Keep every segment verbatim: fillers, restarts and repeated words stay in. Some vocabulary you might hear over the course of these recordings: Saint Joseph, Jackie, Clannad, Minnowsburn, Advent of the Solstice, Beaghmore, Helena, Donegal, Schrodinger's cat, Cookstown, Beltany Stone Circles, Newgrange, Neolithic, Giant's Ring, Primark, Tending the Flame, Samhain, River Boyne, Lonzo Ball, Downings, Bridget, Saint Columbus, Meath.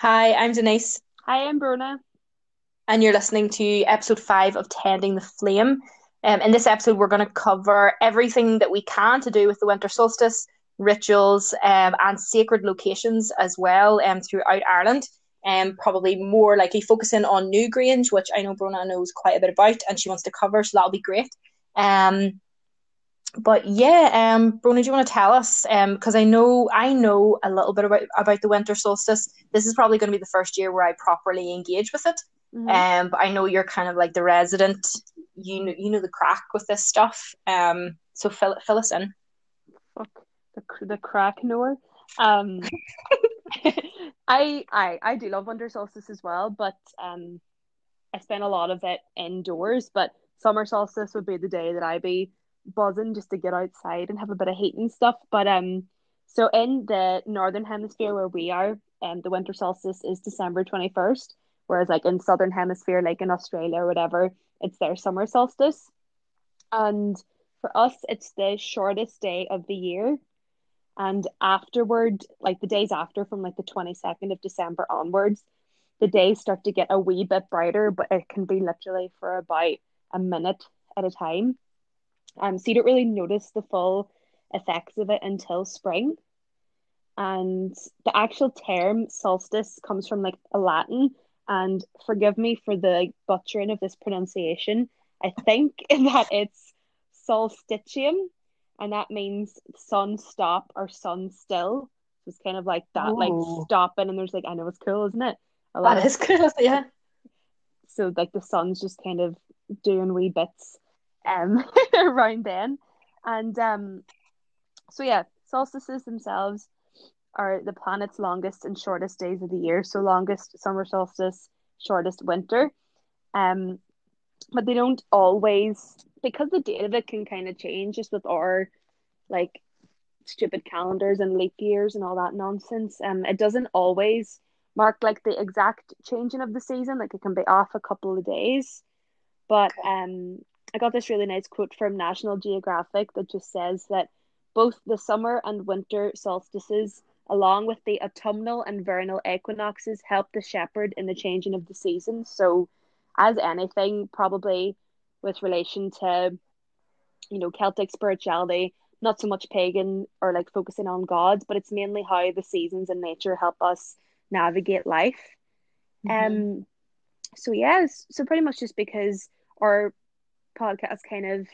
Hi, I'm Denise. Hi, I'm Bruna. And you're listening to episode five of Tending the Flame. Um, in this episode, we're going to cover everything that we can to do with the winter solstice, rituals, um, and sacred locations as well um, throughout Ireland. Um, probably more likely focusing on Newgrange, which I know Bruna knows quite a bit about and she wants to cover, so that'll be great. Um, But yeah, um, Brona, do you want to tell us? Because um, I know I know a little bit about, about the winter solstice. This is probably going to be the first year where I properly engage with it. Mm-hmm. Um, but I know you're kind of like the resident. You know, you know the crack with this stuff. Um, so fill fill us in. Fuck the the crack knower. Um, I I I do love winter solstice as well, but um, I spend a lot of it indoors. But summer solstice would be the day that I be buzzing just to get outside and have a bit of heat and stuff. But um so in the northern hemisphere where we are, um the winter solstice is December twenty-first, whereas like in southern hemisphere, like in Australia or whatever, it's their summer solstice. And for us, it's the shortest day of the year, and afterward, like the days after, from like the twenty-second of December onwards, the days start to get a wee bit brighter, but it can be literally for about a minute at a time. Um, so you don't really notice the full effects of it until spring. And the actual term solstice comes from like a Latin, and forgive me for the butchering of this pronunciation, I think that it's solstitium, and that means sun stop or sun still. It's kind of like that. Ooh. Like stopping, and there's like, I know, it's cool, isn't it? I like that, is cool, yeah. So like the sun's just kind of doing wee bits um around then. And um so yeah, solstices themselves are the planet's longest and shortest days of the year. So longest summer solstice, shortest winter. Um but they don't always, because the date of it can kind of change just with our like stupid calendars and leap years and all that nonsense. Um it doesn't always mark like the exact changing of the season, like it can be off a couple of days. But um I got this really nice quote from National Geographic that just says that both the summer and winter solstices, along with the autumnal and vernal equinoxes, help the shepherd in the changing of the seasons. So as anything, probably with relation to, you know, Celtic spirituality, not so much pagan or like focusing on gods, but it's mainly how the seasons and nature help us navigate life. Mm-hmm. Um. So yes, so pretty much just because our podcast kind of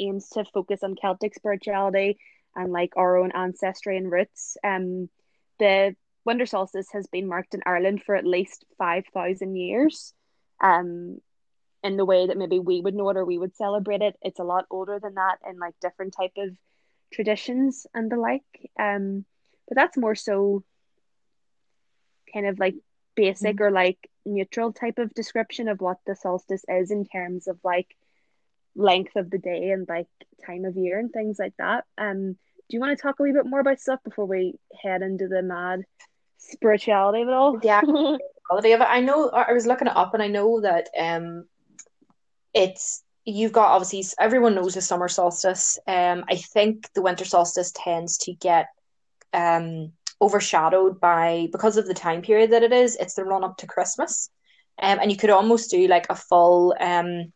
aims to focus on Celtic spirituality and like our own ancestry and roots, um the winter solstice has been marked in Ireland for at least five thousand years. Um in the way that maybe we would know it or we would celebrate it, it's a lot older than that in like different type of traditions and the like. Um but that's more so kind of like basic or like neutral type of description of what the solstice is in terms of like length of the day and like time of year and things like that. Um do you want to talk a wee bit more about stuff before we head into the mad spirituality of it all? Yeah, spirituality of it. I know I was looking it up, and I know that um it's, you've got, obviously everyone knows the summer solstice. um I think the winter solstice tends to get um overshadowed by, because of the time period that it is, it's the run up to Christmas. Um and you could almost do like a full um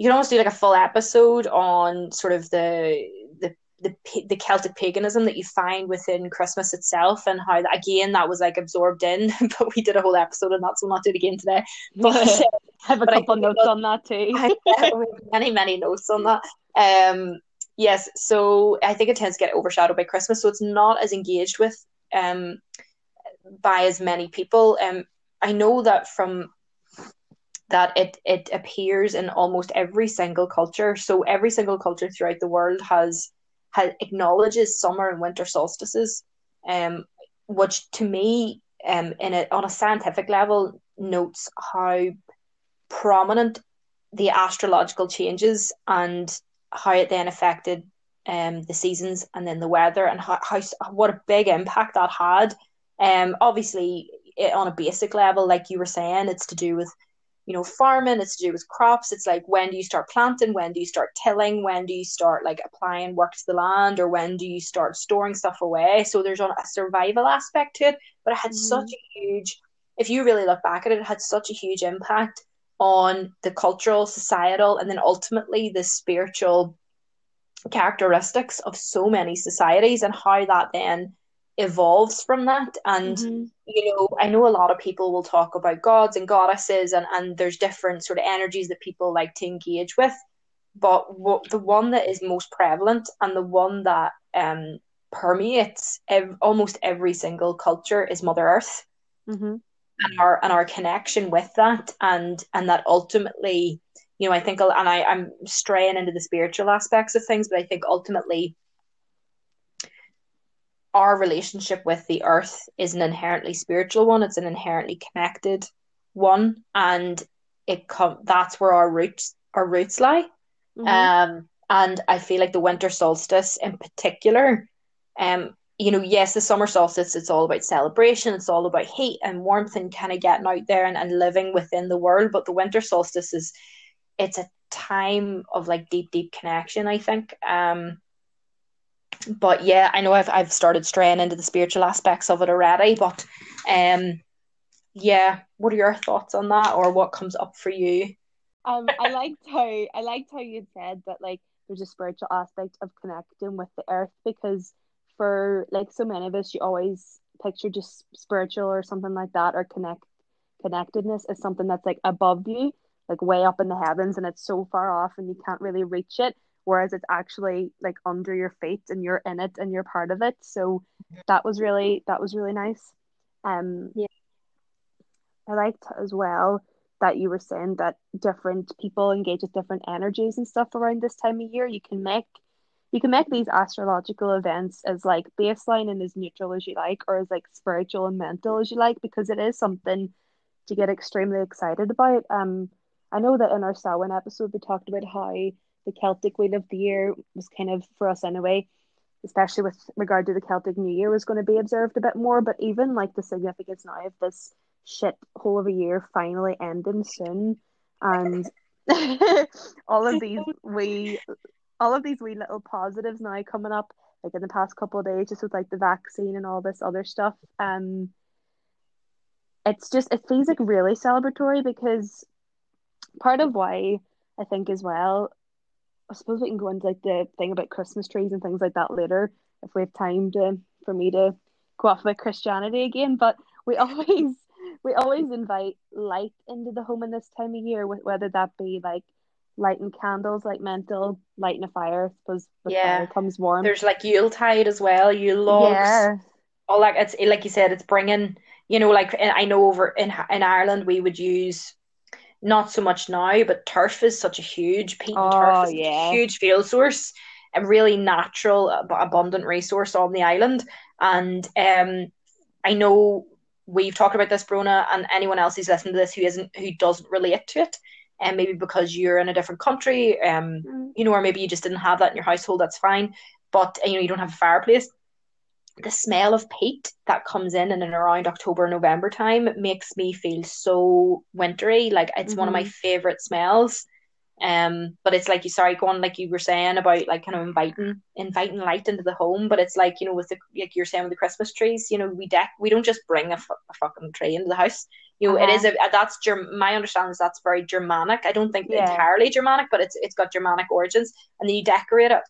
you can almost do like a full episode on sort of the, the the the Celtic paganism that you find within Christmas itself, and how that, again, that was like absorbed in. But we did a whole episode on that, so we'll not do it again today. But I have a couple notes was, on that too. I, I many many notes on that. Um, yes, so I think it tends to get overshadowed by Christmas, so it's not as engaged with um by as many people. Um, I know that from. that it, it appears in almost every single culture. So every single culture throughout the world has, has acknowledges summer and winter solstices, um, which to me, um, in a, on a scientific level, notes how prominent the astrological changes and how it then affected um, the seasons and then the weather, and how, how what a big impact that had. Um, obviously, it, on a basic level, like you were saying, it's to do with you know, farming, it's to do with crops. It's like, when do you start planting? When do you start tilling? When do you start like applying work to the land? Or when do you start storing stuff away? So there's a survival aspect to it, but it had mm. such a huge, if you really look back at it, it had such a huge impact on the cultural, societal, and then ultimately the spiritual characteristics of so many societies, and how that then evolves from that. And mm-hmm. you know, I know a lot of people will talk about gods and goddesses, and and there's different sort of energies that people like to engage with, but what the one that is most prevalent and the one that um permeates ev- almost every single culture is Mother Earth, mm-hmm. and our and our connection with that, and and that ultimately, you know, I think, and I I'm straying into the spiritual aspects of things, but I think ultimately our relationship with the earth is an inherently spiritual one. It's an inherently connected one, and it com- that's where our roots our roots lie. Mm-hmm. Um, and I feel like the winter solstice in particular, um, you know, yes, the summer solstice, it's all about celebration. It's all about heat and warmth and kind of getting out there and, and living within the world. But the winter solstice is, it's a time of like deep, deep connection, I think. Um, But yeah, I know I've I've started straying into the spiritual aspects of it already. But um, yeah, what are your thoughts on that, or what comes up for you? Um, I liked how I liked how you said that, like, there's a spiritual aspect of connecting with the earth, because for like so many of us, you always picture just spiritual or something like that, or connect connectedness as something that's like above you, like way up in the heavens, and it's so far off and you can't really reach it. Whereas it's actually like under your feet, and you're in it, and you're part of it. So that was really that was really nice. Um, yeah. I liked as well that you were saying that different people engage with different energies and stuff around this time of year. You can make you can make these astrological events as like baseline and as neutral as you like, or as like spiritual and mental as you like, because it is something to get extremely excited about. Um, I know that in our Samhain episode we talked about how the Celtic Wheel of the Year was kind of, for us anyway, especially with regard to the Celtic New Year, was going to be observed a bit more. But even like the significance now of this shit hole of a year finally ending soon, and all of these wee all of these wee little positives now coming up, like in the past couple of days, just with like the vaccine and all this other stuff. Um, it's just, it feels like really celebratory, because part of why I think as well, I suppose we can go into like the thing about Christmas trees and things like that later, if we have time to for me to go off about Christianity again. But we always we always invite light into the home in this time of year, with whether that be like lighting candles, like mental, lighting a fire. I suppose the yeah. fire comes warm. There's like Yuletide as well, Yule logs, yeah. all that. It's like you said, it's bringing, you know, like I know over in in Ireland we would use, not so much now, but turf is such a huge peat and turf is yeah. a huge fuel source, a really natural, abundant resource on the island. And um, I know we've talked about this, Brona, and anyone else who's listening to this who isn't, who doesn't relate to it, and um, maybe because you're in a different country, um, mm. you know, or maybe you just didn't have that in your household. That's fine, but you know, you don't have a fireplace. The smell of peat that comes in and around October, November time makes me feel so wintry. Like it's mm-hmm. one of my favorite smells. Um, but it's like you sorry, go on like you were saying about like kind of inviting inviting light into the home. But it's like, you know, with the like you're saying with the Christmas trees, you know, we deck we don't just bring a, f- a fucking tree into the house. You know, uh-huh. it is a that's Germ- my understanding is that's very Germanic. I don't think yeah. entirely Germanic, but it's it's got Germanic origins, and then you decorate it.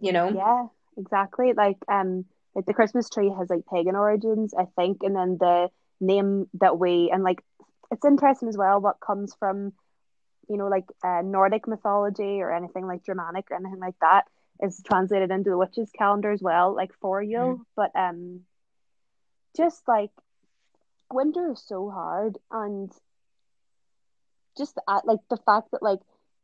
You know, yeah. Exactly, like um, like the Christmas tree has like pagan origins, I think, and then the name that we and like it's interesting as well what comes from, you know, like uh, Nordic mythology or anything like Germanic or anything like that is translated into the witches' calendar as well, like for Yule. Mm-hmm. But um, just like winter is so hard, and just the, like the fact that like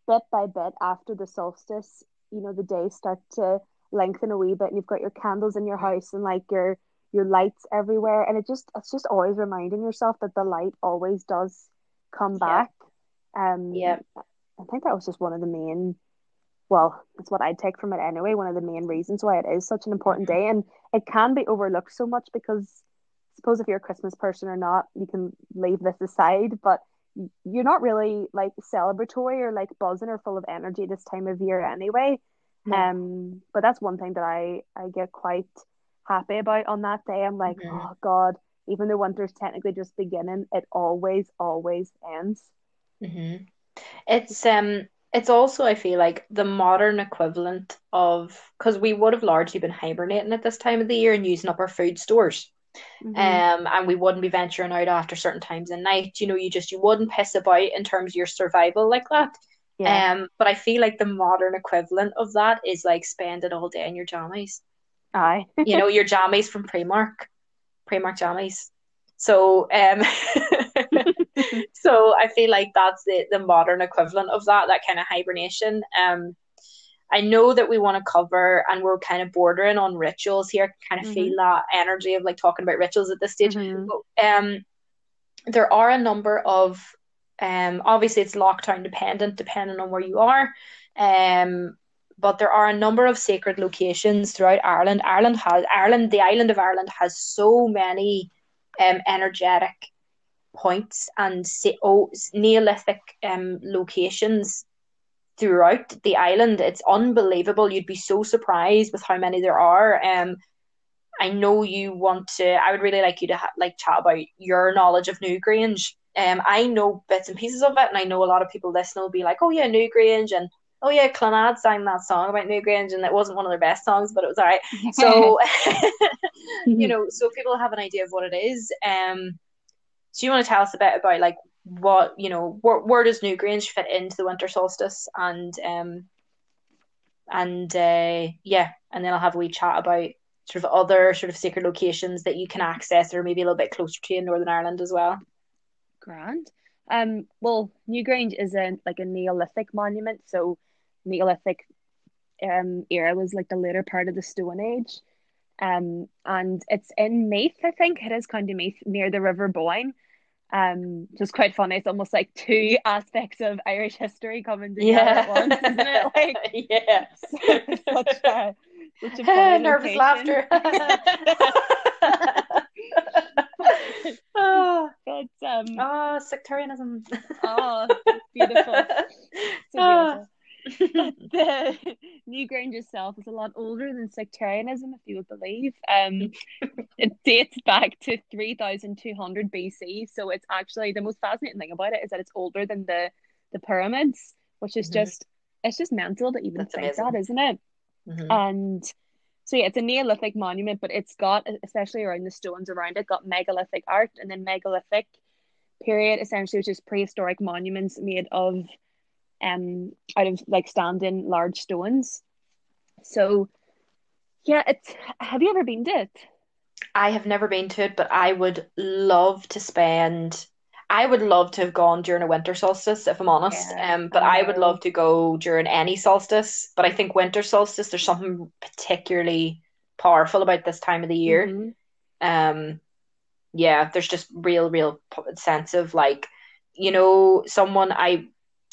bit by bit after the solstice, you know, the days start to lengthen a wee bit, and you've got your candles in your house and like your your lights everywhere, and it just it's just always reminding yourself that the light always does come back. Yeah. um yeah I think that was just one of the main well it's what I'd take from it anyway one of the main reasons why it is such an important day, and it can be overlooked so much, because I suppose if you're a Christmas person or not, you can leave this aside, but you're not really like celebratory or like buzzing or full of energy this time of year anyway. Mm-hmm. Um, but that's one thing that I, I get quite happy about on that day. I'm like, mm-hmm. oh God, even though winter's technically just beginning, it always, always ends. Mm-hmm. It's um, it's also, I feel like, the modern equivalent of, because we would have largely been hibernating at this time of the year and using up our food stores. Mm-hmm. Um, and we wouldn't be venturing out after certain times of night. You know, you just, you wouldn't piss about in terms of your survival like that. Yeah. Um, but I feel like the modern equivalent of that is like spend it all day in your jammies. Aye. You know, your jammies from Primark, Primark jammies. So, um, so I feel like that's the, the modern equivalent of that, that kind of hibernation. Um, I know that we want to cover, and we're kind of bordering on rituals here. I can kind of mm-hmm. feel that energy of like talking about rituals at this stage. Mm-hmm. But, um, there are a number of, um, obviously it's lockdown dependent, depending on where you are. Um, but there are a number of sacred locations throughout Ireland. Ireland has Ireland, the island of Ireland has so many um energetic points and se- oh, Neolithic um locations throughout the island. It's unbelievable. You'd be so surprised with how many there are. Um, I know you want to, I would really like you to ha- like chat about your knowledge of Newgrange. Um, I know bits and pieces of it, and I know a lot of people listening will be like, oh yeah, Newgrange, and oh yeah, Clannad sang that song about Newgrange, and it wasn't one of their best songs, but it was all right. So, you know, so people have an idea of what it is. Um, so you want to tell us a bit about like what, you know, wh- where does Newgrange fit into the winter solstice, and um, and uh, yeah, and then I'll have a wee chat about sort of other sort of sacred locations that you can access or maybe a little bit closer to in Northern Ireland as well. Grand. Um, well, Newgrange is a like a Neolithic monument, so Neolithic um era was like the later part of the Stone Age, um, and it's in Meath, I think it is, County Meath, near the River Boyne, um, which is quite funny. It's almost like two aspects of Irish history coming together yeah. at once, isn't it? Like, yeah, such a, such a fun nervous location. Laughter. Oh, that's um, oh, sectarianism. Oh, beautiful. So beautiful. The Newgrange itself is a lot older than sectarianism, if you would believe. Um, it dates back to three thousand two hundred B C. So it's actually, the most fascinating thing about it is that it's older than the, the pyramids, which is mm-hmm. just, it's just mental to even that's think amazing. That, isn't it? Mm-hmm. And so yeah, it's a Neolithic monument, but it's got, especially around the stones around it, got megalithic art, and then megalithic period essentially was just prehistoric monuments made of, um, out of like standing large stones. So yeah, it's, have you ever been to it? I have never been to it, but I would love to spend, I would love to have gone during a winter solstice, if I'm honest. Yeah, um, but I, I would love to go during any solstice. But I think winter solstice, there's something particularly powerful about this time of the year. Mm-hmm. Um, yeah, there's just real, real sense of like, you know, someone, I,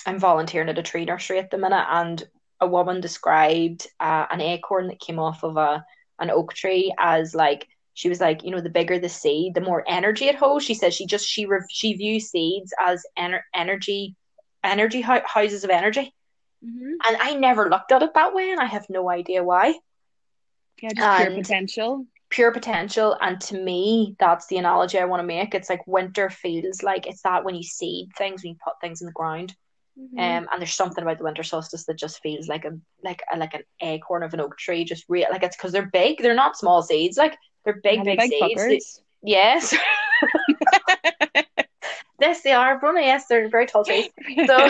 I'm volunteering at a tree nursery at the minute, and a woman described uh, an acorn that came off of a an oak tree as like, she was like, you know, the bigger the seed, the more energy it holds. She says she just, she re- she views seeds as ener- energy, energy ho- houses of energy. Mm-hmm. And I never looked at it that way, and I have no idea why. Yeah, just pure potential. Pure potential. And to me, that's the analogy I want to make. It's like winter feels like it's that when you seed things, when you put things in the ground. Mm-hmm. Um, and there's something about the winter solstice that just feels like a like a, like an acorn of an oak tree. Just real, like it's because they're big. They're not small seeds. Like they're big, they're big, big seeds. They, yes. Yes, they are. Bruno, yes, they're very tall trees. So,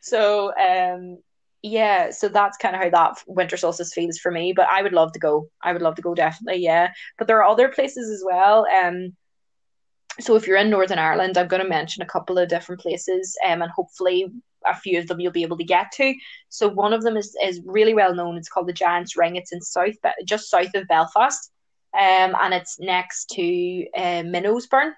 so um, yeah. So that's kind of how that winter solstice feels for me. But I would love to go. I would love to go, definitely. Yeah. But there are other places as well. Um. So if you're in Northern Ireland, I'm going to mention a couple of different places, um, and hopefully a few of them you'll be able to get to. So one of them is, is really well known. It's called the Giant's Ring. It's in south, just south of Belfast, um, and it's next to uh, Minnowsburn.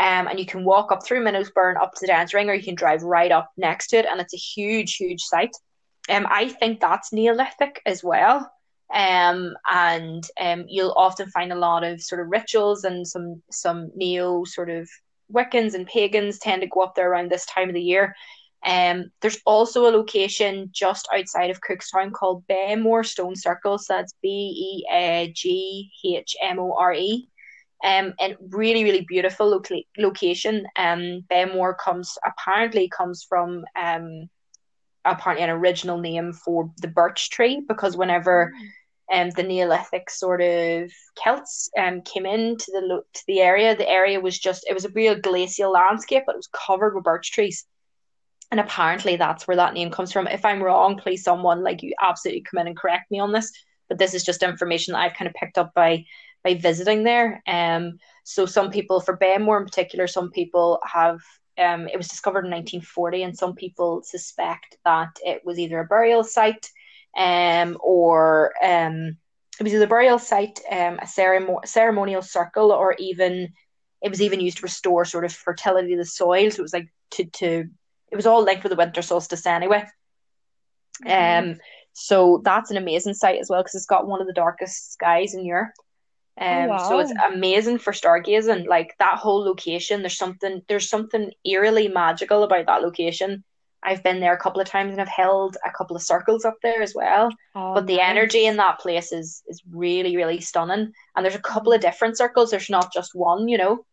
Um, and you can walk up through Minnowsburn up to the Giant's Ring, or you can drive right up next to it, and it's a huge, huge site. Um, I think that's Neolithic as well. Um, and um, you'll often find a lot of sort of rituals and some some neo sort of Wiccans and pagans tend to go up there around this time of the year. Um, there's also a location just outside of Cookstown called Beaghmore Stone Circles. So that's B E A G H M O R E. Um, and really, really beautiful loca- location. Um, Beaghmore comes apparently comes from um, apparently an original name for the birch tree, because whenever um the Neolithic sort of Celts um came into the to the area, the area was just it was a real glacial landscape, but it was covered with birch trees. And apparently that's where that name comes from. If I'm wrong, please someone like you absolutely come in and correct me on this. But this is just information that I've kind of picked up by. by visiting there. Um, so some people, for Beaghmore in particular, some people have, um, it was discovered in nineteen forty, and some people suspect that it was either a burial site, um, or um, it was either a burial site, um, a ceremon- ceremonial circle, or even, it was even used to restore sort of fertility of the soil. So it was like to, to it was all linked with the winter solstice anyway. Mm-hmm. Um, so that's an amazing site as well, because it's got one of the darkest skies in Europe. Um, oh, wow. So it's amazing for stargazing. Like that whole location, there's something there's something eerily magical about that location. I've been there a couple of times and I've held a couple of circles up there as well. Oh, but the nice. Energy in that place is is really, really stunning. And there's a couple of different circles. There's not just one, you know.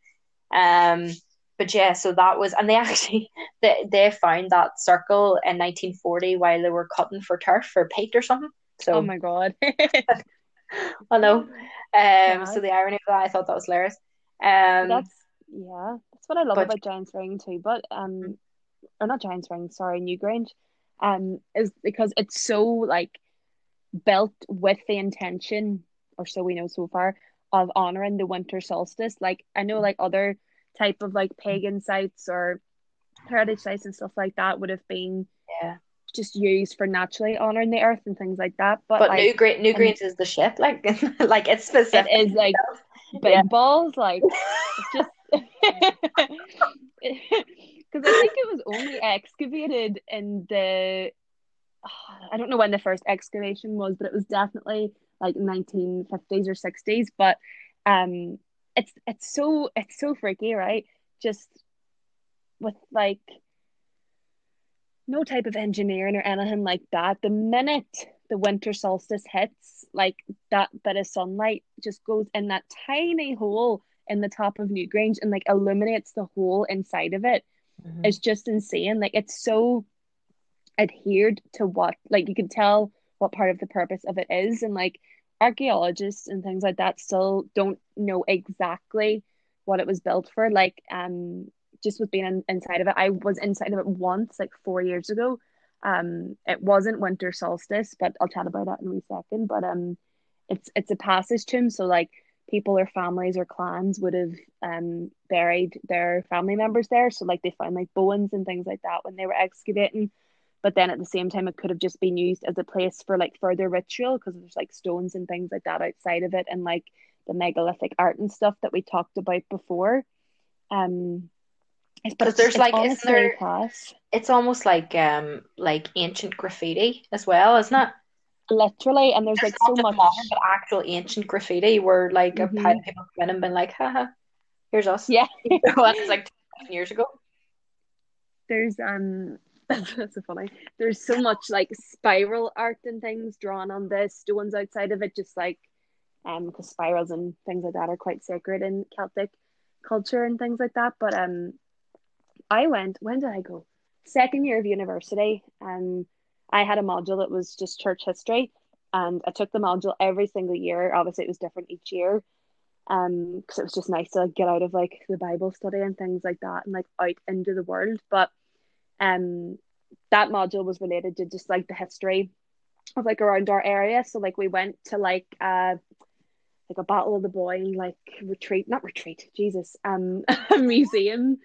Um, but yeah, so that was, and they actually they, they found that circle in nineteen forty while they were cutting for turf or peat or something. So oh my god. I know. Um, yeah. So the irony of that, I thought that was hilarious. Um, that's yeah, that's what I love but, about Giant's Ring too. But um, or not Giant's Ring, sorry, Newgrange, um, is because it's so like built with the intention, or so we know so far, of honouring the winter solstice. Like I know, like other type of like pagan sites or heritage sites and stuff like that would have been yeah. just used for naturally honouring the earth and things like that, but, but like, Newgrange Newgrange is the shit, like like it's specific. It is like big yeah. balls, like it's just because I think it was only excavated in the oh, I don't know when the first excavation was, but it was definitely like nineteen fifties or sixties. But um, it's it's so it's so freaky, right? Just with like. No type of engineering or anything like that. The minute the winter solstice hits, like that bit of sunlight just goes in that tiny hole in the top of Newgrange and like illuminates the whole inside of it. Mm-hmm. It's just insane. Like it's so adhered to what, like you can tell what part of the purpose of it is. And like archaeologists and things like that still don't know exactly what it was built for. Like, um, just with being in, inside of it. I was inside of it once, like four years ago. Um, it wasn't winter solstice, but I'll chat about that in a second. But um, it's it's a passage tomb, so like people or families or clans would have um buried their family members there. So like they found like bones and things like that when they were excavating. But then at the same time, it could have just been used as a place for like further ritual, because there's like stones and things like that outside of it, and like the megalithic art and stuff that we talked about before. Um. Because there's it's like isn't there, class. It's almost like um like ancient graffiti as well, isn't it? Literally, and there's, there's like so much modern, but actual ancient graffiti where like mm-hmm. a pile of people come in and been like, haha, here's us. Yeah. So that's like ten years ago. There's um that's so funny. There's so much like spiral art and things drawn on the stones outside of it, just like um because spirals and things like that are quite sacred in Celtic culture and things like that. But um I went, when did I go? Second year of university, and I had a module that was just church history, and I took the module every single year. Obviously it was different each year, um, because it was just nice to like, get out of like the Bible study and things like that, and like out into the world. But um, that module was related to just like the history of like around our area. So like we went to like uh like a Battle of the Boyne, like retreat, not retreat, Jesus, um, a museum,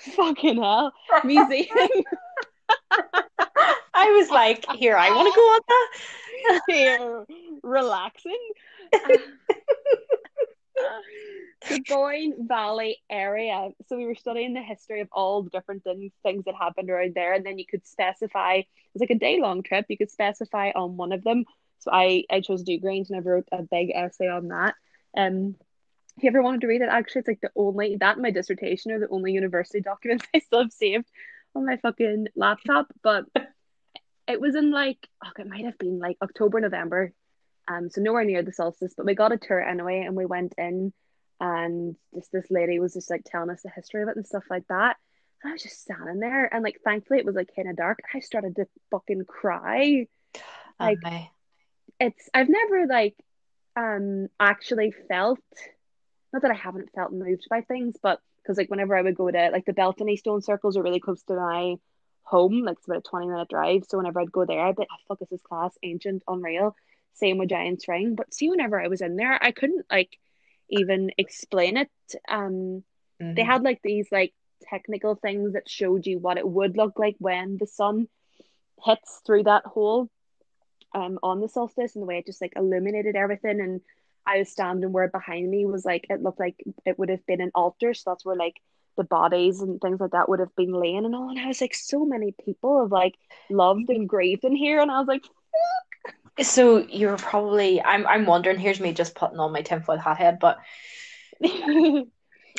fucking hell, museum. I was like, here, I want to go on that. Here, relaxing. The Boyne Valley area. So we were studying the history of all the different things, things that happened around there, and then you could specify, it was like a day-long trip, you could specify on one of them. So I, I chose Newgrange, and I wrote a big essay on that. Um, If you ever wanted to read it, actually, it's like the only, that and my dissertation are the only university documents I still have saved on my fucking laptop. But it was in like, oh, it might have been like October, November, um, so nowhere near the solstice, but we got a tour anyway, and we went in, and just this lady was just like telling us the history of it and stuff like that. And I was just standing there, and like thankfully it was like kind of dark. I started to fucking cry. Like, okay. it's I've never like um actually felt, not that I haven't felt moved by things, but because like whenever I would go to like the Beltany Stone Circles are really close to my home, like it's about a twenty minute drive, so whenever I'd go there I'd be like, oh fuck, this is class, ancient, unreal. Same with Giant's Ring. But see, whenever I was in there I couldn't like even explain it. um mm-hmm. They had like these like technical things that showed you what it would look like when the sun hits through that hole um on the solstice, and the way it just like illuminated everything. And I was standing where behind me was like, it looked like it would have been an altar, so that's where like the bodies and things like that would have been laying and all. And I was like, so many people have like loved and grieved in here, and I was like, fuck. So you were probably, I'm I'm wondering, here's me just putting on my tinfoil hat head, but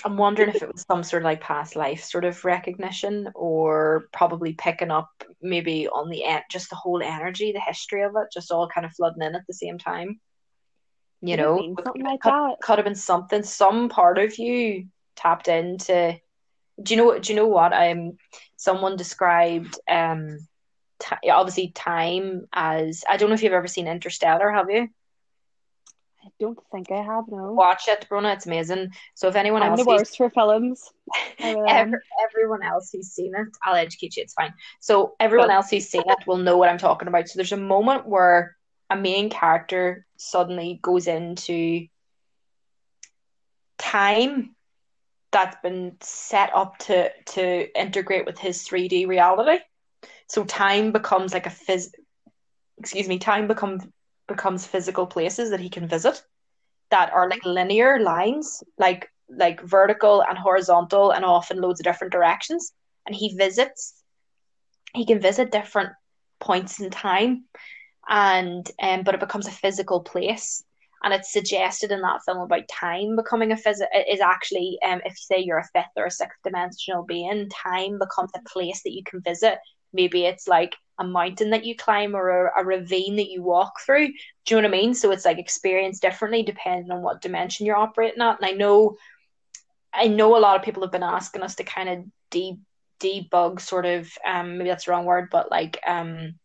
I'm wondering if it was some sort of like past life sort of recognition, or probably picking up maybe on the end, just the whole energy, the history of it, just all kind of flooding in at the same time. You what know, you something like could, that could have been something. Some part of you tapped into. Do you know? Do you know what? Um, someone described um, t- obviously time as. I don't know if you've ever seen Interstellar, have you? I don't think I have, no. Watch it, Brona. It's amazing. So if anyone I'm else... I'm the worst for films. Every, everyone else who's seen it, I'll educate you, it's fine. So everyone else who's seen it will know what I'm talking about. So there's a moment where a main character suddenly goes into time that's been set up to, to integrate with his three D reality. So time becomes like a... phys. Excuse me, time becomes... becomes physical places that he can visit that are like linear lines, like like vertical and horizontal and often loads of different directions. And he visits, he can visit different points in time, and um, but it becomes a physical place. And it's suggested in that film about time becoming a physical, is actually um, if you say you're a fifth or a sixth dimensional being, time becomes a place that you can visit. Maybe it's like a mountain that you climb, or a, a ravine that you walk through. Do you know what I mean? So it's like experienced differently depending on what dimension you're operating at. And I know, I know a lot of people have been asking us to kind of de- debug sort of, um, maybe that's the wrong word, but like um,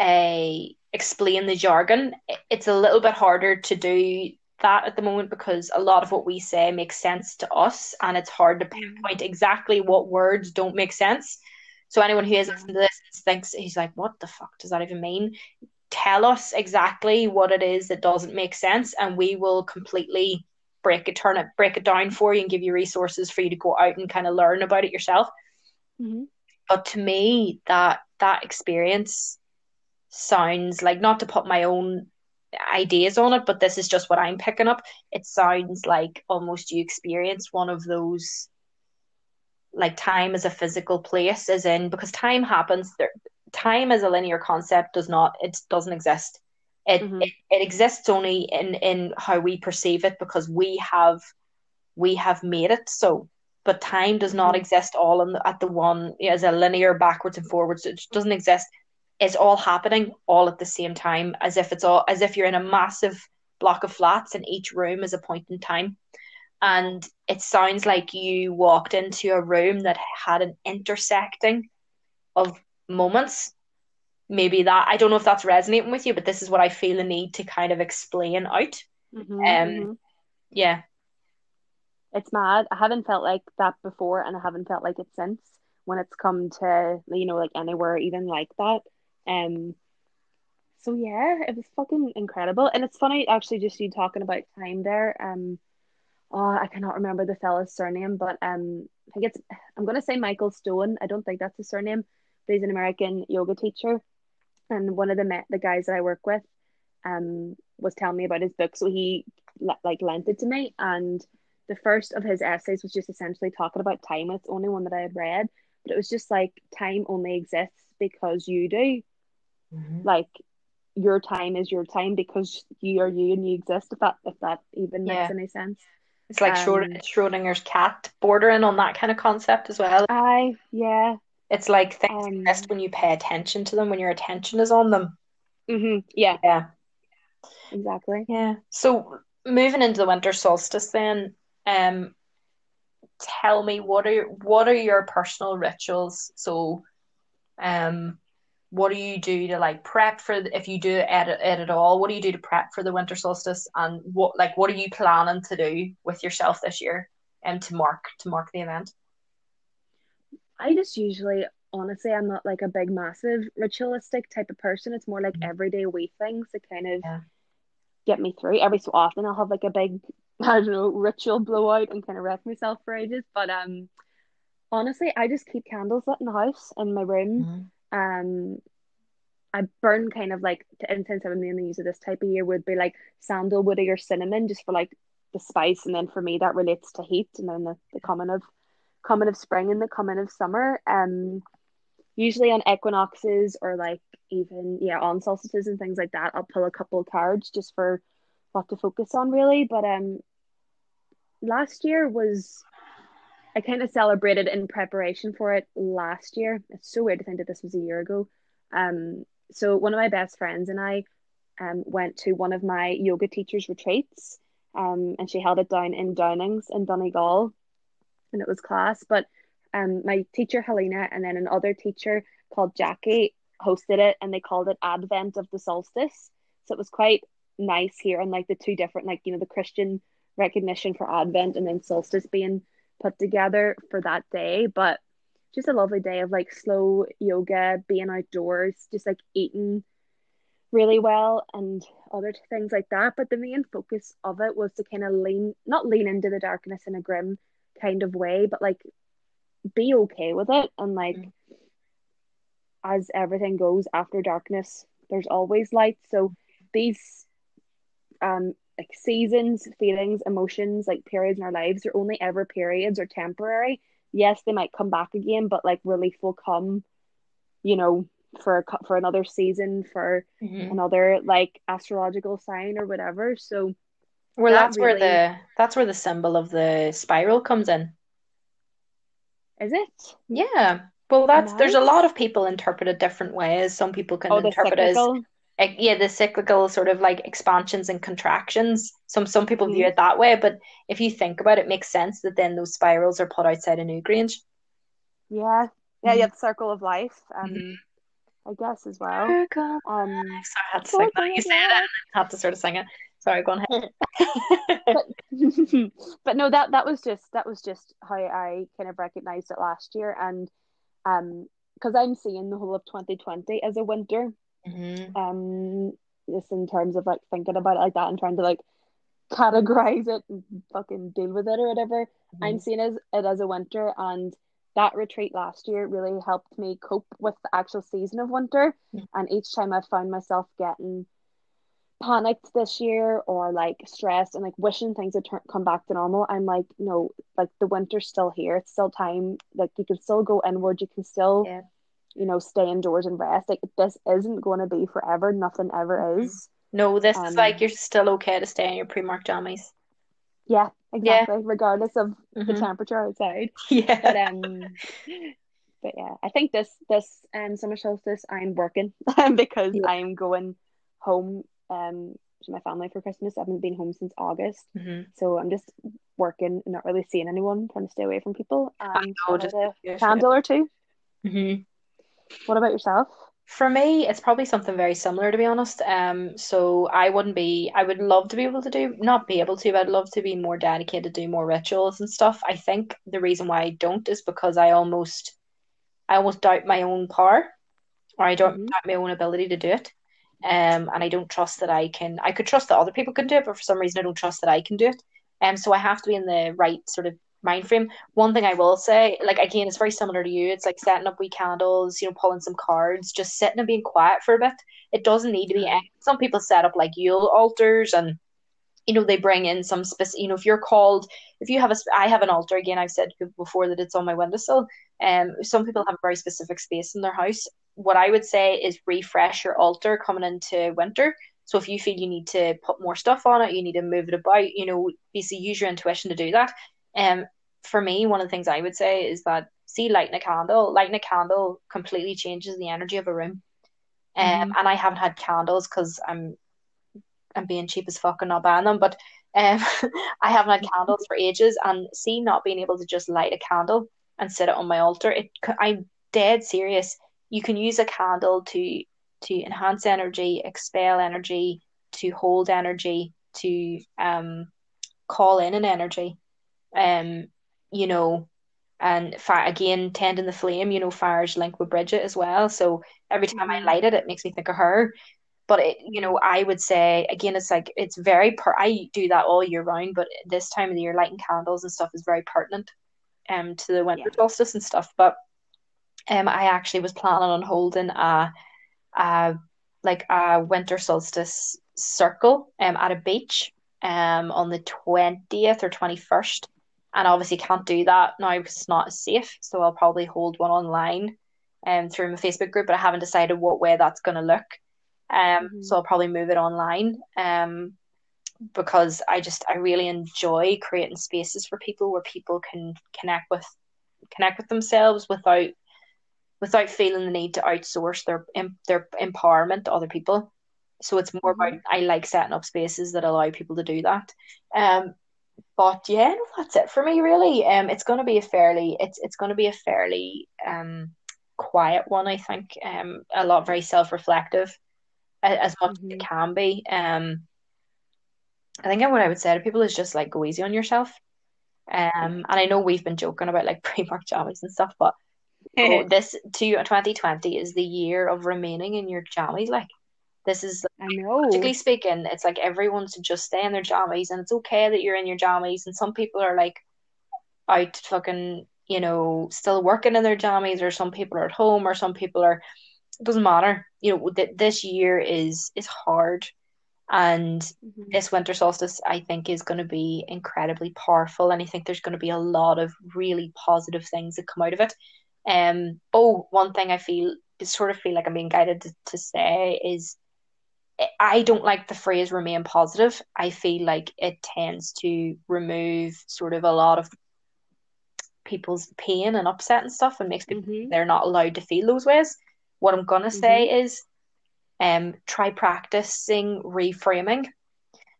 a, explain the jargon. It's a little bit harder to do that at the moment because a lot of what we say makes sense to us, and it's hard to pinpoint exactly what words don't make sense. So anyone who is listening to this thinks, he's like, what the fuck does that even mean? Tell us exactly what it is that doesn't make sense, and we will completely break it, turn it, break it down for you and give you resources for you to go out and kind of learn about it yourself. Mm-hmm. But to me, that that experience sounds like, not to put my own ideas on it, but this is just what I'm picking up. It sounds like almost you experience one of those, like time as a physical place, as in, because time happens, there, time as a linear concept does not, it doesn't exist. It, mm-hmm. it it exists only in in how we perceive it, because we have we have made it so. But time does not mm-hmm. exist all in the, at the one, as a linear backwards and forwards. It doesn't exist. It's all happening all at the same time, as if it's all, as if you're in a massive block of flats and each room is a point in time. And it sounds like you walked into a room that had an intersecting of moments. Maybe that, I don't know if that's resonating with you, but this is what I feel the need to kind of explain out. Mm-hmm, um, mm-hmm. Yeah. It's mad. I haven't felt like that before, and I haven't felt like it since, when it's come to, you know, like anywhere even like that. Um. So yeah, it was fucking incredible. And it's funny, actually, just you talking about time there. Um. Oh, I cannot remember the fella's surname, but um, I think it's, I'm going to say Michael Stone. I don't think that's his surname, but he's an American yoga teacher. And one of the me- the guys that I work with um, was telling me about his book. So he like lent it to me. And the first of his essays was just essentially talking about time. It's the only one that I had read, but it was just like, time only exists because you do. Mm-hmm. Like, your time is your time because you are you and you exist, if that, if that even makes yeah. any sense. It's like um, Schrodinger's cat, bordering on that kind of concept as well. Aye, yeah. It's like things um, exist when you pay attention to them, when your attention is on them. Mm-hmm, yeah. Yeah. Exactly. Yeah. So moving into the winter solstice then, um, tell me, what are what are your personal rituals? So um, what do you do to like prep for the, if you do it at, at, at all, what do you do to prep for the winter solstice, and what like what are you planning to do with yourself this year and um, to mark to mark the event? I just usually, honestly, I'm not like a big massive ritualistic type of person. It's more like mm-hmm. everyday wee things that kind of yeah. get me through. Every so often I'll have like a big, I don't know, ritual blowout and kind of wreck myself for ages, but um honestly I just keep candles lit in the house, in my room. Mm-hmm. Um, I burn kind of like the incense I would mainly use of this type of year would be like sandalwood or cinnamon, just for like the spice, and then for me that relates to heat, and then the, the coming of coming of spring and the coming of summer. Um, usually on equinoxes or like even yeah on solstices and things like that, I'll pull a couple of cards just for what to focus on really. But um, last year was, I kind of celebrated in preparation for it last year. It's so weird to think that this was a year ago. Um, so one of my best friends and I um, went to one of my yoga teacher's retreats, um, and she held it down in Downings in Donegal, and it was class. But um, my teacher, Helena, and then another teacher called Jackie hosted it, and they called it Advent of the Solstice. So it was quite nice here, and like the two different, like, you know, the Christian recognition for Advent and then Solstice being put together for that day. But just a lovely day of like slow yoga, being outdoors, just like eating really well and other things like that. But the main focus of it was to kind of lean not lean into the darkness in a grim kind of way, but like be okay with it, and like mm. as everything goes, after darkness there's always light. So these um like seasons, feelings, emotions, like periods in our lives are only ever periods or temporary. Yes, they might come back again, but like relief will come, you know, for a, for another season, for mm-hmm. another like astrological sign or whatever. So well, that that's really... where the that's where the symbol of the spiral comes in. Is it? Yeah. Well, that's nice. There's a lot of people interpret it different ways. Some people can oh, interpret it as yeah the cyclical sort of like expansions and contractions. Some some people view it that way, but if you think about it, it makes sense that then those spirals are put outside of Newgrange. yeah yeah mm-hmm. Yeah, the circle of life, um mm-hmm. I guess as well. Circle. um so I had to sing that. You said it. I had to sort of sing it, sorry, go on ahead. but, but no, that that was just that was just how I kind of recognized it last year. And um because I'm seeing the whole of twenty twenty as a winter. Mm-hmm. Um, just in terms of like thinking about it like that and trying to like categorize it and fucking deal with it or whatever. Mm-hmm. I'm seeing it as, it as a winter, and that retreat last year really helped me cope with the actual season of winter. Mm-hmm. And each time I found myself getting panicked this year or like stressed and like wishing things would turn, come back to normal, I'm like, no, like the winter's still here, it's still time, like you can still go inward, you can still yeah. you know, stay indoors and rest. Like this isn't going to be forever. Nothing ever is. No, this um, is like you're still okay to stay in your pre-marked jammies. Yeah, exactly. Yeah. Regardless of mm-hmm. the temperature outside. Yeah. But, um, but yeah, I think this this um summer solstice I'm working because yeah. I'm going home um to my family for Christmas. I haven't been home since August, mm-hmm. so I'm just working, not really seeing anyone, trying to stay away from people. Um, I know, just a candle or two. Mm-hmm. What about yourself? For me, it's probably something very similar, to be honest. Um, so I wouldn't be, I would love to be able to do, not be able to, but I'd love to be more dedicated to do more rituals and stuff. I think the reason why I don't is because I almost, I almost doubt my own power, or I don't mm-hmm. doubt my own ability to do it. Um, and I don't trust that I can, I could trust that other people can do it, but for some reason I don't trust that I can do it. Um, so I have to be in the right sort of mind frame. One thing I will say, like again, it's very similar to you, it's like setting up wee candles, you know, pulling some cards, just sitting and being quiet for a bit. It doesn't need to be any, some people set up like Yule altars, and you know, they bring in some specific, you know, if you're called, if you have a, I have an altar, again I've said to people before that it's on my windowsill, and um, some people have a very specific space in their house. what I would say is refresh your altar coming into winter. So if you feel you need to put more stuff on it, you need to move it about, you know, basically use your intuition to do that. Um, for me, one of the things I would say is that, see, lighting a candle, lighting a candle completely changes the energy of a room. Um, mm-hmm. And I haven't had candles because I'm, I'm being cheap as fuck and not buying them, but um, I haven't had candles for ages, and see, not being able to just light a candle and set it on my altar, it, I'm dead serious. You can use a candle to to enhance energy, expel energy, to hold energy, to um call in an energy, um you know, and fire, again, tending the flame, you know, fire's linked with Bridget as well. So every time I light it, it makes me think of her. But it, you know, I would say again, it's like it's very per- I do that all year round, but this time of the year, lighting candles and stuff is very pertinent um to the winter yeah. solstice and stuff. But um, I actually was planning on holding a, a like a winter solstice circle um at a beach um on the twentieth or twenty-first, and obviously can't do that now because it's not safe. So I'll probably hold one online um through my Facebook group, but I haven't decided what way that's going to look. Um, mm-hmm. So I'll probably move it online um because I just I really enjoy creating spaces for people where people can connect with connect with themselves without. without feeling the need to outsource their their empowerment to other people. So it's more about, I like setting up spaces that allow people to do that. Um, but yeah, no, that's it for me really. Um, it's going to be a fairly, it's it's going to be a fairly um quiet one, I think. Um, a lot very self-reflective, as much mm-hmm. as it can be. Um, I think what I would say to people is just like go easy on yourself. Um, and I know we've been joking about like pre-marked jammies and stuff, but oh, this twenty twenty is the year of remaining in your jammies. Like, this is, I know, practically speaking, it's like everyone should just stay in their jammies, and it's okay that you're in your jammies. And some people are like out fucking, you know, still working in their jammies, or some people are at home, or some people are, it doesn't matter. You know, th- this year is is hard, and mm-hmm. this winter solstice, I think, is going to be incredibly powerful, and I think there's going to be a lot of really positive things that come out of it. Um, oh, one thing I feel, sort of feel like I'm being guided to, to say is, I don't like the phrase remain positive. I feel like it tends to remove sort of a lot of people's pain and upset and stuff, and makes people, mm-hmm. they're not allowed to feel those ways. What I'm going to mm-hmm. say is, um, try practicing reframing.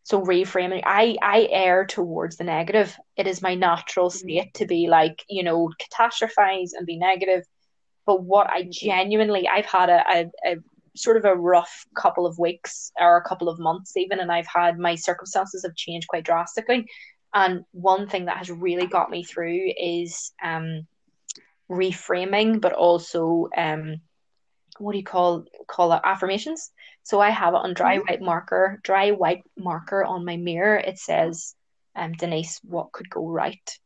So reframing, I, I err towards the negative. It is my natural state to be like, you know, catastrophize and be negative. But what I genuinely, I've had a, a, a sort of a rough couple of weeks or a couple of months even, and I've had, my circumstances have changed quite drastically. And one thing that has really got me through is um, reframing, but also um, what do you call call it? Affirmations. So I have it on dry white marker, dry white marker on my mirror. It says, um, Denise, what could go right?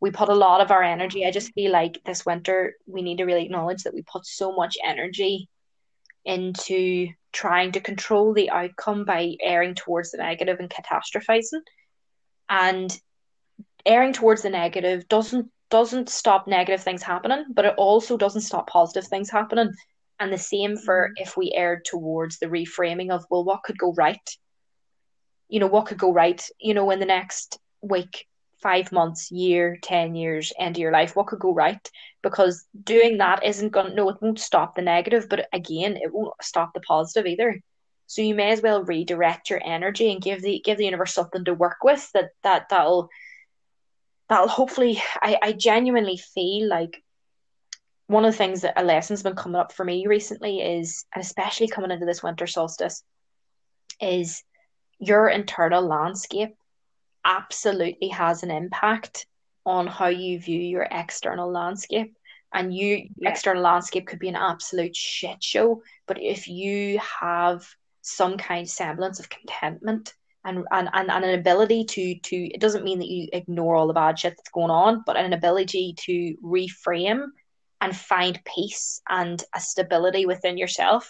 We put a lot of our energy. I just feel like this winter, we need to really acknowledge that we put so much energy into trying to control the outcome by erring towards the negative and catastrophizing. And erring towards the negative doesn't, doesn't stop negative things happening, but it also doesn't stop positive things happening. And the same for if we erred towards the reframing of, well, what could go right? You know, what could go right? You know, in the next week, five months, year, ten years, end of your life, what could go right? Because doing that isn't going to, no, it won't stop the negative, but again, it won't stop the positive either. So you may as well redirect your energy and give the give the universe something to work with that, that, that'll, that'll hopefully, I, I genuinely feel like, one of the things that a lesson's been coming up for me recently is, and especially coming into this winter solstice, is your internal landscape absolutely has an impact on how you view your external landscape. And you yeah. external landscape could be an absolute shit show, but if you have some kind of semblance of contentment and and, and, and an ability to to, it doesn't mean that you ignore all the bad shit that's going on, but an ability to reframe and find peace and a stability within yourself,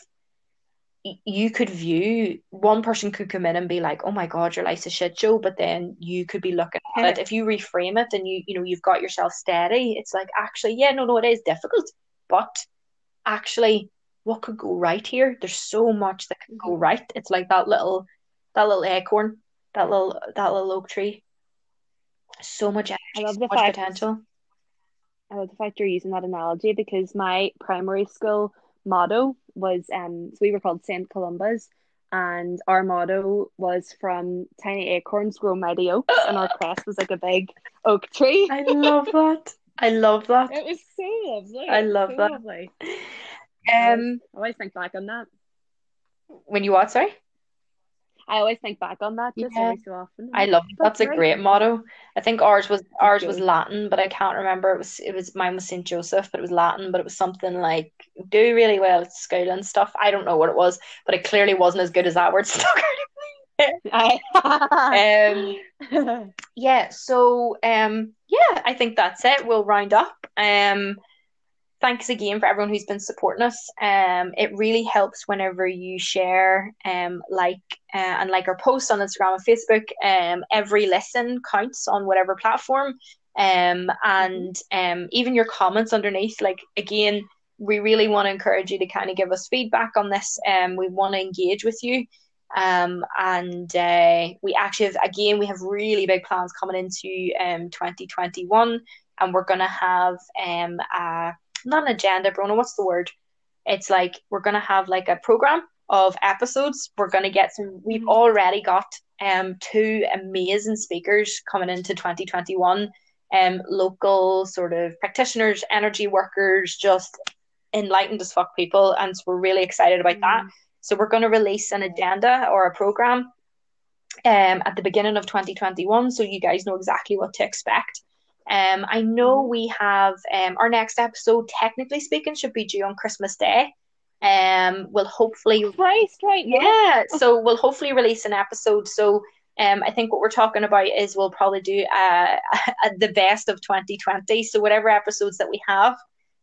you could view, one person could come in and be like, oh my God, your life's a shit show, but then you could be looking at it, if you reframe it and you you know, you've got yourself steady, it's like, actually, yeah, no, no, it is difficult, but actually what could go right here? There's so much that could go right. It's like that little that little acorn, that little that little oak tree. So much energy, I love the so much fact, potential. I love the fact you're using that analogy, because my primary school motto was um so we were called Saint Columbus, and our motto was from tiny acorns grow mighty oaks, and our crest was like a big oak tree. I love that. I love that. It was so lovely. I love so that. Lovely. Um, I always think back on that. When you what, sorry? I always think back on that just yeah. every so often. I love it. That's, That's a great right. motto. I think ours was ours was Latin, but I can't remember. It was it was mine was Saint Joseph, but it was Latin, but it was something like do really well at school and stuff. I don't know what it was, but it clearly wasn't as good as that word stuck. I um yeah so um yeah I think that's it. We'll round up. Um thanks again for everyone who's been supporting us. Um it really helps whenever you share, um like uh, and like our posts on Instagram and Facebook. Um every listen counts on whatever platform, um and um even your comments underneath. Like again, we really want to encourage you to kind of give us feedback on this. Um we want to engage with you. Um and uh, we actually have, again we have really big plans coming into um twenty twenty-one, and we're gonna have um uh not an agenda, Bruno, what's the word? It's like we're gonna have like a program of episodes. We're gonna get some. We've already got um two amazing speakers coming into twenty twenty-one. Um, local sort of practitioners, energy workers, just enlightened as fuck people, and so we're really excited about mm. that. So we're going to release an agenda or a program um, at the beginning of twenty twenty-one, so you guys know exactly what to expect. Um, I know we have um, our next episode, technically speaking, should be due on Christmas Day. Um, we'll hopefully Christ, right? Yeah. So we'll hopefully release an episode. So um, I think what we're talking about is we'll probably do uh, the best of twenty twenty. So whatever episodes that we have,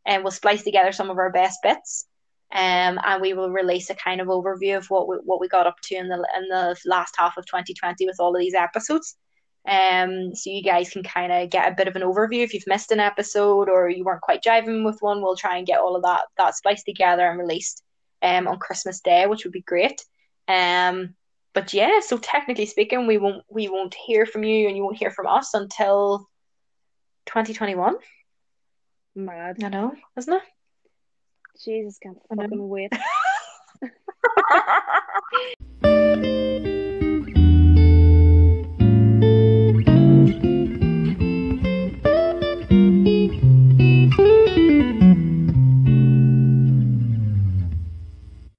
and um, we'll splice together some of our best bits. Um, and we will release a kind of overview of what we, what we got up to in the in the last half of twenty twenty with all of these episodes. Um, so you guys can kind of get a bit of an overview if you've missed an episode or you weren't quite jiving with one. We'll try and get all of that that spliced together and released um on Christmas Day, which would be great. Um, but yeah, so technically speaking, we won't we won't hear from you and you won't hear from us until twenty twenty-one. Mad, I know, isn't it? Jesus, can't fucking wait.